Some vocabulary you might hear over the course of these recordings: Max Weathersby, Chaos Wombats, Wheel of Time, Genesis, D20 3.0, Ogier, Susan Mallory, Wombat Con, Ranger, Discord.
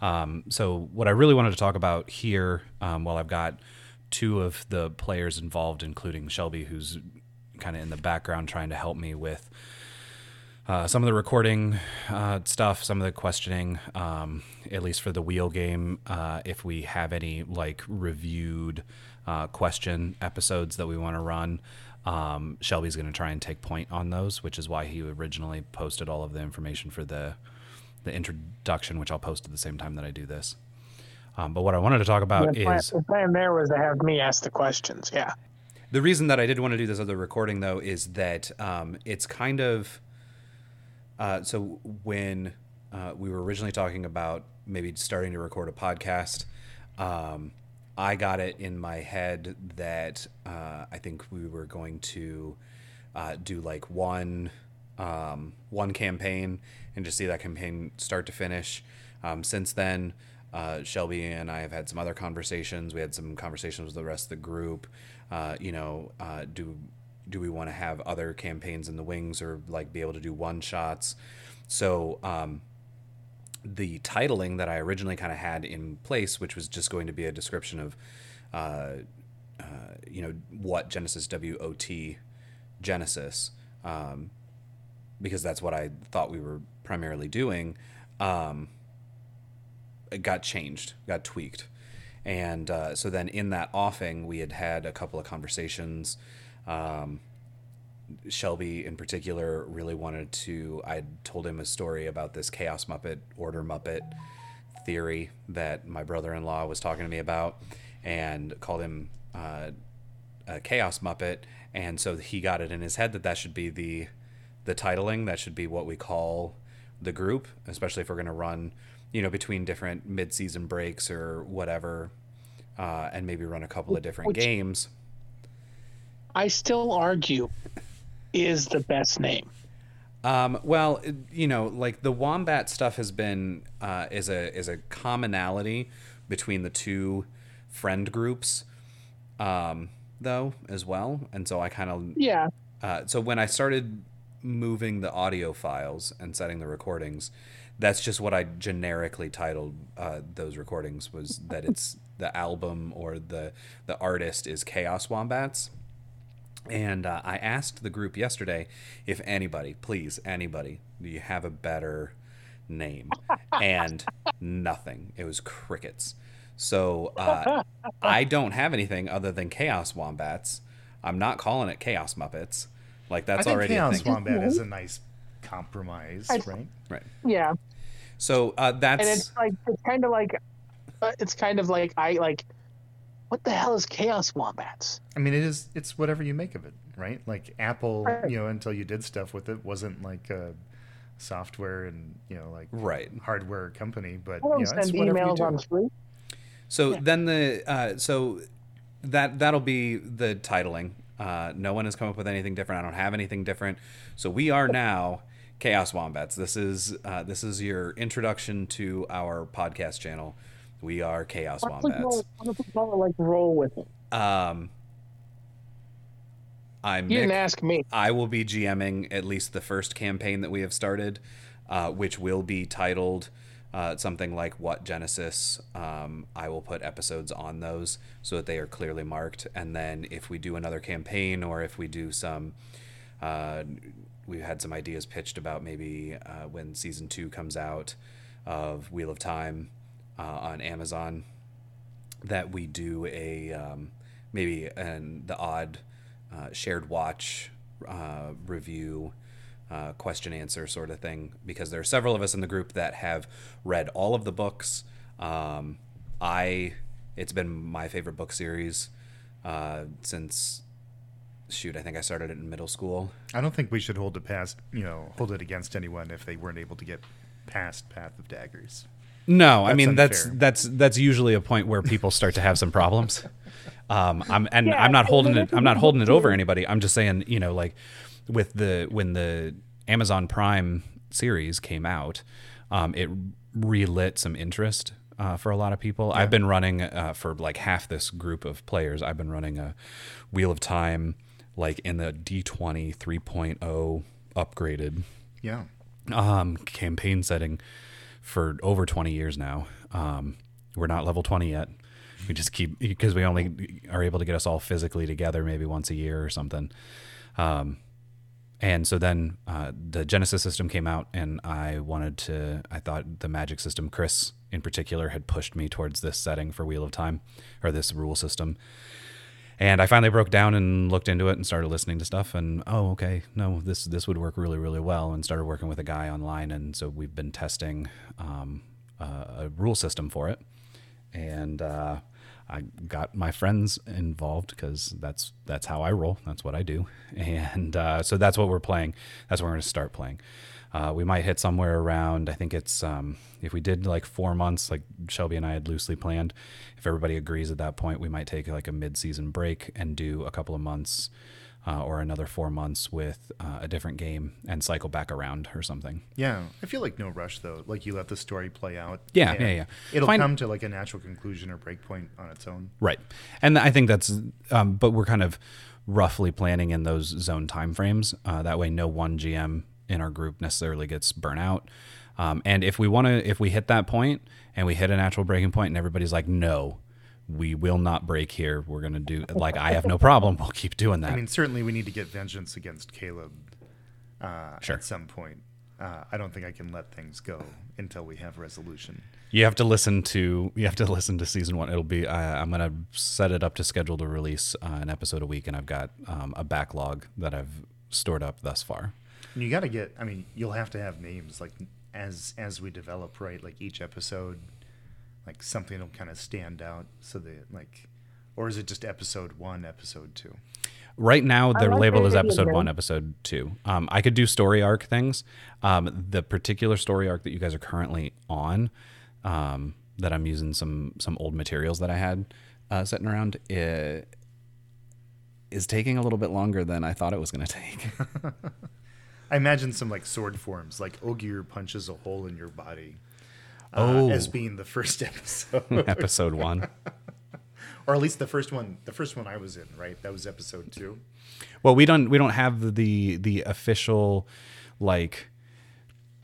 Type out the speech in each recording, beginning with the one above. So what I really wanted to talk about here, while I've got two of the players involved, including Shelby, who's kind of in the background trying to help me with some of the recording stuff, some of the questioning, at least for the wheel game, if we have any like reviewed question episodes that we want to run, Shelby's going to try and take point on those, which is why he originally posted all of the information for the introduction, which I'll post at the same time that I do this. But what I wanted to talk about is... The plan there was to have me ask the questions, yeah. The reason that I did want to do this other recording, though, is that it's kind of... so when we were originally talking about maybe starting to record a podcast, I got it in my head that I think we were going to do like one campaign and just see that campaign start to finish. Since then, Shelby and I have had some other conversations. We had some conversations with the rest of the group. Do we want to have other campaigns in the wings or like be able to do one shots? So the titling that I originally kind of had in place, which was just going to be a description of, what Genesis WOT Genesis, because that's what I thought we were primarily doing, it got changed, got tweaked. And so then in that offing, we had a couple of conversations. Shelby in particular really wanted to, I told him a story about this Chaos Muppet, Order Muppet theory that my brother-in-law was talking to me about, and called him a Chaos Muppet. And so he got it in his head that should be the titling, that should be what we call the group, especially if we're going to run, between different mid-season breaks or whatever, and maybe run a couple of different games. I still argue is the best name. Well, like the Wombat stuff has been is a commonality between the two friend groups, though, as well. And so I kind of so when I started moving the audio files and setting the recordings, that's just what I generically titled those recordings, was that it's the album or the artist is Chaos Wombats. And I asked the group yesterday if anybody, do you have a better name? And nothing. It was crickets. So I don't have anything other than Chaos Wombats. I'm not calling it Chaos Muppets. Like, that's already a thing. Chaos Wombat is a nice compromise, right? Right. Yeah. So that's... And it's kind of like I like... What the hell is Chaos Wombats? I mean, it's whatever you make of it, right? Like Apple, until you did stuff with it, wasn't like a software and, like hardware company, but it's whatever you do. So then that'll be the titling. No one has come up with anything different. I don't have anything different. So we are now Chaos Wombats. This is your introduction to our podcast channel. We are Chaos Wombats. Like roll with it. I'm. You didn't ask me. I will be GMing at least the first campaign that we have started, which will be titled something like "What Genesis." I will put episodes on those so that they are clearly marked. And then if we do another campaign, or if we do some, we've had some ideas pitched about maybe when season 2 comes out of Wheel of Time. On Amazon, that we do a maybe the odd shared watch review question answer sort of thing, because there are several of us in the group that have read all of the books. It's been my favorite book series since I think I started it in middle school. I don't think we should hold it against anyone if they weren't able to get past Path of Daggers. No, I mean, that's usually a point where people start to have some problems. I'm not holding it over anybody. I'm just saying, like with when the Amazon Prime series came out, it relit some interest for a lot of people. Yeah. I've been running for like half this group of players. I've been running a Wheel of Time, like in the D20 3.0 upgraded campaign setting. for over 20 years now. We're not level 20 yet. We just keep, because we only are able to get us all physically together maybe once a year or something. And so then the Genesis system came out, and I thought the magic system, Chris in particular, had pushed me towards this setting for Wheel of Time, or this rule system. And I finally broke down and looked into it and started listening to stuff, and this would work really, really well, and started working with a guy online. And so we've been testing a rule system for it. And I got my friends involved, because that's how I roll. That's what I do. And so that's what we're playing. That's what we're going to start playing. We might hit somewhere around, I think it's, if we did like 4 months, like Shelby and I had loosely planned, if everybody agrees at that point, we might take like a mid-season break and do a couple of months or another 4 months with a different game and cycle back around or something. Yeah. I feel like no rush, though. Like, you let the story play out. Yeah. It'll come to like a natural conclusion or breakpoint on its own. Right. And I think that's, but we're kind of roughly planning in those zone timeframes. That way no one GM in our group necessarily gets burnt out. And if we hit that point and we hit a natural breaking point and everybody's like, no, we will not break here, we're going to do, like, I have no problem, we'll keep doing that. I mean, certainly we need to get vengeance against Caleb at some point. I don't think I can let things go until we have resolution. You have to listen to season one. It'll be, I'm going to set it up to schedule to release an episode a week, and I've got a backlog that I've stored up thus far. And you got to get, I mean, you'll have to have names, like, as we develop, right? Like, each episode, like, something will kind of stand out, so that, like, or is it just episode one, episode two? Right now, they're labeled as episode one, episode two. I could do story arc things. The particular story arc that you guys are currently on, that I'm using some old materials that I had sitting around, is taking a little bit longer than I thought it was going to take. I imagine some, like, sword forms, like Ogier punches a hole in your body as being the first episode. Episode one. Or at least the first one I was in, right? That was episode two. Well, we don't have the official, like,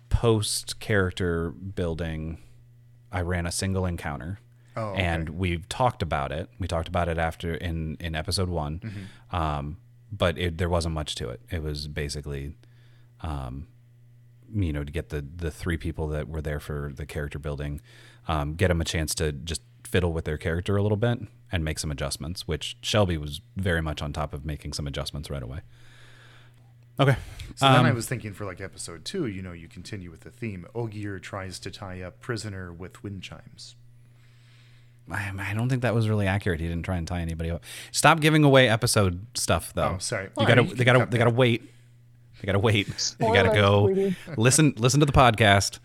post character building. I ran a single encounter. Oh, okay. And we've talked about it. We talked about it after in episode one. Mm-hmm. But there wasn't much to it. It was basically, to get the three people that were there for the character building, get them a chance to just fiddle with their character a little bit and make some adjustments, which Shelby was very much on top of making some adjustments right away. Okay. So then I was thinking for, like, episode two, you continue with the theme. Ogier tries to tie up prisoner with wind chimes. I don't think that was really accurate. He didn't try and tie anybody up. Stop giving away episode stuff, though. Oh, sorry. They gotta wait. They gotta go listen to the podcast.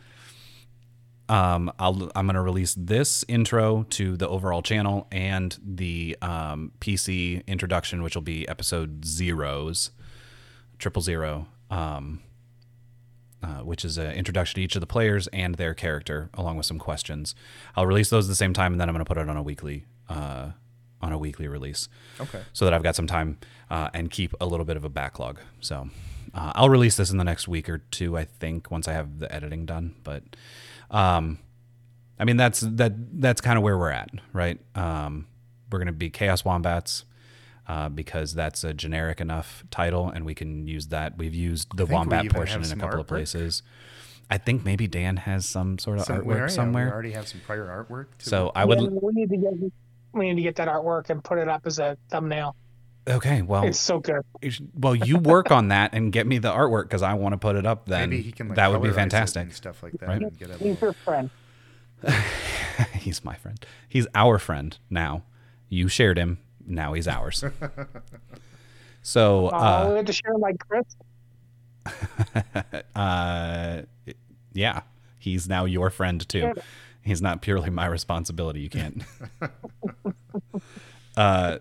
I'm gonna release this intro to the overall channel and the PC introduction, which will be episode 000, which is an introduction to each of the players and their character, along with some questions. I'll release those at the same time, and then I'm gonna put it on a weekly release. Okay. So that I've got some time and keep a little bit of a backlog. So I'll release this in the next week or two, I think, once I have the editing done. But that's kind of where we're at, right? We're going to be Chaos Wombats because that's a generic enough title, and we can use that. We've used the Wombat portion in a couple of places. I think maybe Dan has some sort of artwork somewhere. We already have some prior artwork. We need to get that artwork and put it up as a thumbnail. Okay, well, it's so good. Well, you work on that and get me the artwork, because I want to put it up. Then maybe he can, like, that would be fantastic. And stuff like that. Right? And get He's your friend. He's my friend. He's our friend now. You shared him. Now he's ours. So we had to share him like Chris. Yeah, he's now your friend too. He's not purely my responsibility. You can't.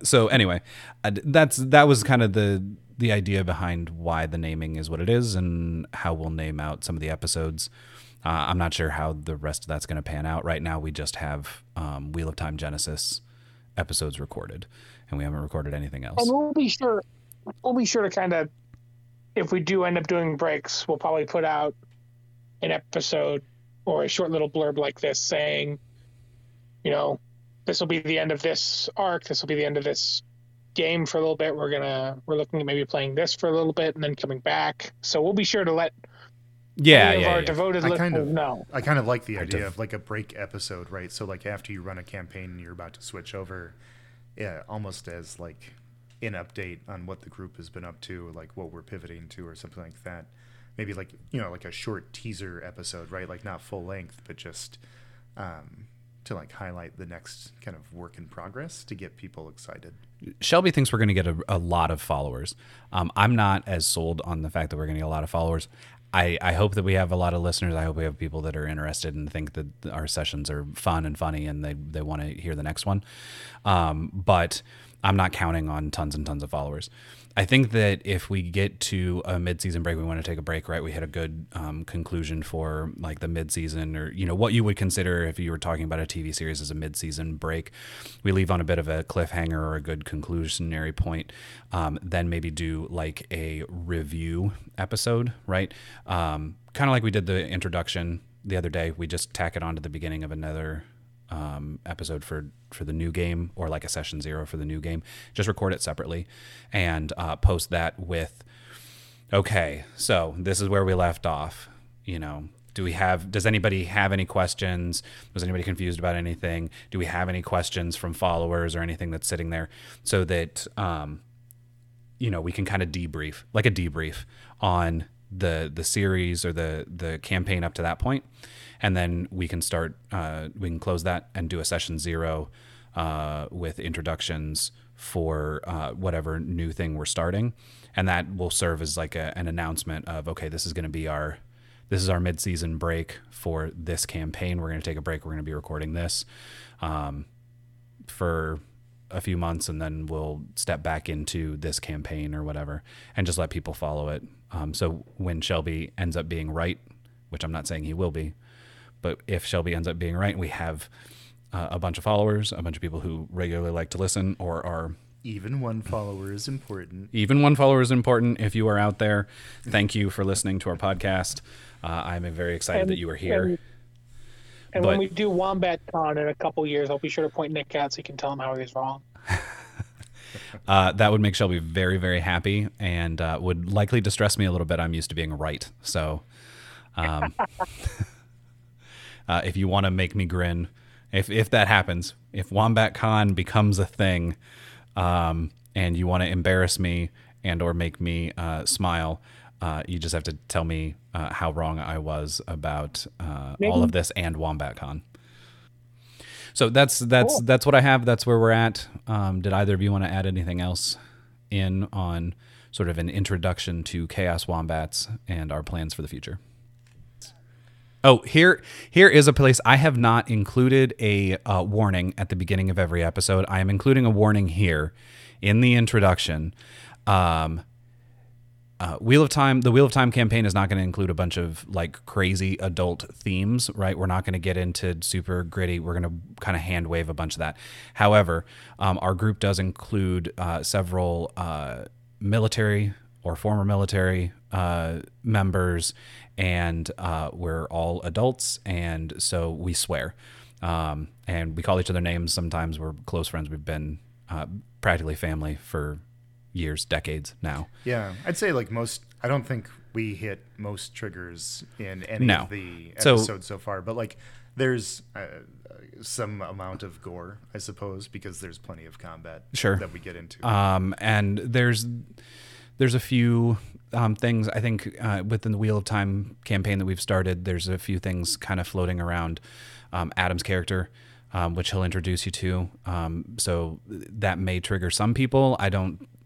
So anyway, that was kind of the idea behind why the naming is what it is and how we'll name out some of the episodes. I'm not sure how the rest of that's going to pan out. Right now, we just have Wheel of Time Genesis episodes recorded, and we haven't recorded anything else. And we'll be sure to kind of, if we do end up doing breaks, we'll probably put out an episode or a short little blurb like this saying, you know, this will be the end of this arc, this will be the end of this game for a little bit, we're looking at maybe playing this for a little bit and then coming back. So we'll be sure to let our devoted listeners know. I kind of like the idea of like a break episode, right? So like after you run a campaign and you're about to switch over, almost as like an update on what the group has been up to, like what we're pivoting to or something like that. Maybe like, you know, like a short teaser episode, right? Like not full length, but just to like highlight the next kind of work in progress to get people excited. Shelby thinks we're going to get a lot of followers. I'm not as sold on the fact that we're going to get a lot of followers. I hope that we have a lot of listeners. I hope we have people that are interested and think that our sessions are fun and funny and they want to hear the next one. But I'm not counting on tons and tons of followers. I think that if we get to a mid-season break, we want to take a break, right? We had a good conclusion for like the mid-season, or, you know, what you would consider if you were talking about a TV series as a mid-season break. We leave on a bit of a cliffhanger or a good conclusionary point, then maybe do like a review episode, right? Kind of like we did the introduction the other day. We just tack it on to the beginning of another episode for the new game, or like a session zero for the new game. Just record it separately and post that with, okay, so this is where we left off. You know, does anybody have any questions? Was anybody confused about anything? Do we have any questions from followers or anything that's sitting there, so that, you know, we can kind of debrief, like a debrief on the series or the campaign up to that point. And then we can start, we can close that and do a session zero with introductions for whatever new thing we're starting. And that will serve as like an announcement of, okay, this is going to be this is our mid-season break for this campaign. We're going to take a break. We're going to be recording this for a few months, and then we'll step back into this campaign or whatever and just let people follow it. So when Shelby ends up being right, which I'm not saying he will be, but if Shelby ends up being right, we have a bunch of followers, a bunch of people who regularly like to listen or are... Even one follower is important. Even one follower is important. If you are out there, thank you for listening to our podcast. I'm very excited that you are here. And when we do Wombat Con in a couple years, I'll be sure to point Nick out so you can tell him how he's wrong. That would make Shelby very, very happy and would likely distress me a little bit. I'm used to being right. So... if you want to make me grin, if that happens, if Wombat Con becomes a thing, and you want to embarrass me and or make me smile, you just have to tell me how wrong I was about all of this and Wombat Con. So that's cool. That's what I have. That's where we're at. Did either of you want to add anything else in on sort of an introduction to Chaos Wombats and our plans for the future? Oh, here is a place I have not included a warning at the beginning of every episode. I am including a warning here in the introduction. The Wheel of Time campaign is not going to include a bunch of like crazy adult themes, right? We're not going to get into super gritty. We're going to kind of hand wave a bunch of that. However, our group does include several military or former military members, and we're all adults, and so we swear, and we call each other names. Sometimes we're close friends. We've been practically family for years, decades now. Yeah, I'd say like most. I don't think we hit most triggers in any of the episodes so far, but like there's some amount of gore, I suppose, because there's plenty of combat that we get into. And there's a few things, I think, within the Wheel of Time campaign that we've started. There's a few things kind of floating around Adam's character, which he'll introduce you to. So that may trigger some people.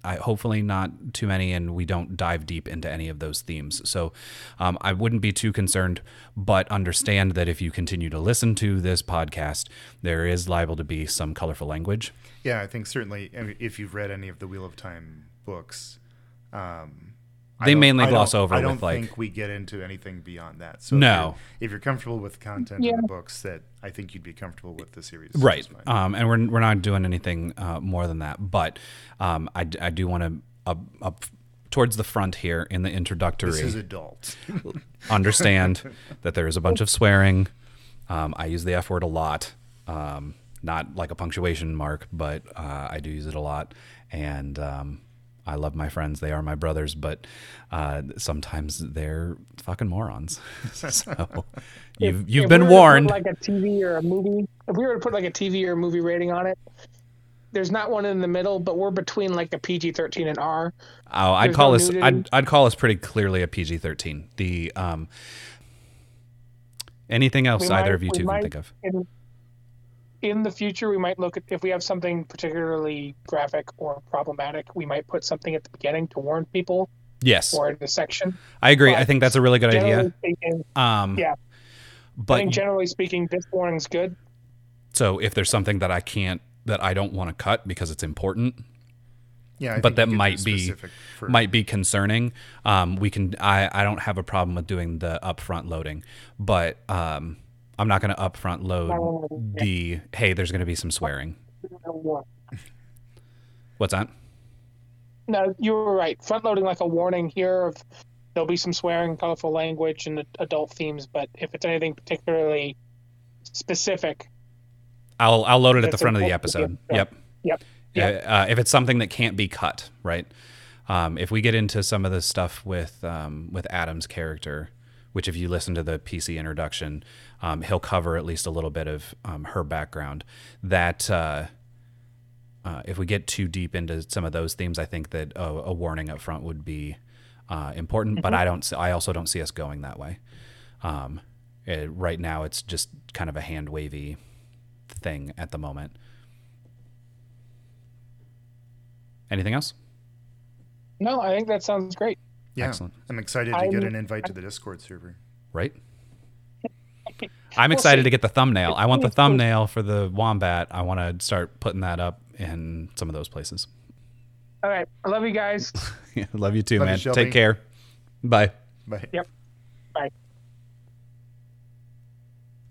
Hopefully not too many, and we don't dive deep into any of those themes. So I wouldn't be too concerned, but understand that if you continue to listen to this podcast, there is liable to be some colorful language. Yeah, I think certainly, I mean, if you've read any of the Wheel of Time books, they mainly gloss over. I don't think we get into anything beyond that. So no, if you're comfortable with content in the books, that I think you'd be comfortable with the series, right? And we're not doing anything more than that. But I do want to towards the front here in the introductory. This is adult. Understand that there is a bunch of swearing. I use the F word a lot. Not like a punctuation mark, but I do use it a lot. And I love my friends. They are my brothers, but sometimes they're fucking morons. So you've been warned. Like a TV or a movie. If we were to put like a TV or movie rating on it, there's not one in the middle, but we're between like a PG-13 and R. Oh, I'd call us pretty clearly a PG-13. The anything else either of you two can think of. In the future, we might look at, if we have something particularly graphic or problematic, we might put something at the beginning to warn people. Yes. Or in the section. I agree. But I think that's a really good idea. Speaking, yeah. But I think generally speaking, this warning's good. So if there's something that I don't want to cut because it's important, yeah, but that might be concerning. We can. I don't have a problem with doing the upfront loading, but. I'm not going to upfront load the, hey, there's going to be some swearing. What's that? No, you were right. Front loading like a warning here of there'll be some swearing, colorful language, and adult themes. But if it's anything particularly specific, I'll load it at the front of the episode. Yep. If it's something that can't be cut, right? If we get into some of the stuff with Adam's character, which if you listen to the PC introduction, he'll cover at least a little bit of her background. That if we get too deep into some of those themes, I think that a warning up front would be important. Mm-hmm. But I also don't see us going that way. Right now, it's just kind of a hand wavy thing at the moment. Anything else? No, I think that sounds great. Yeah, excellent. I'm excited to get an invite to the Discord server. Right? I'm excited to get the thumbnail. I want the thumbnail for the Wombat. I want to start putting that up in some of those places. All right. I love you guys. Love you too, man. Take care. Bye. Bye. Yep. Bye.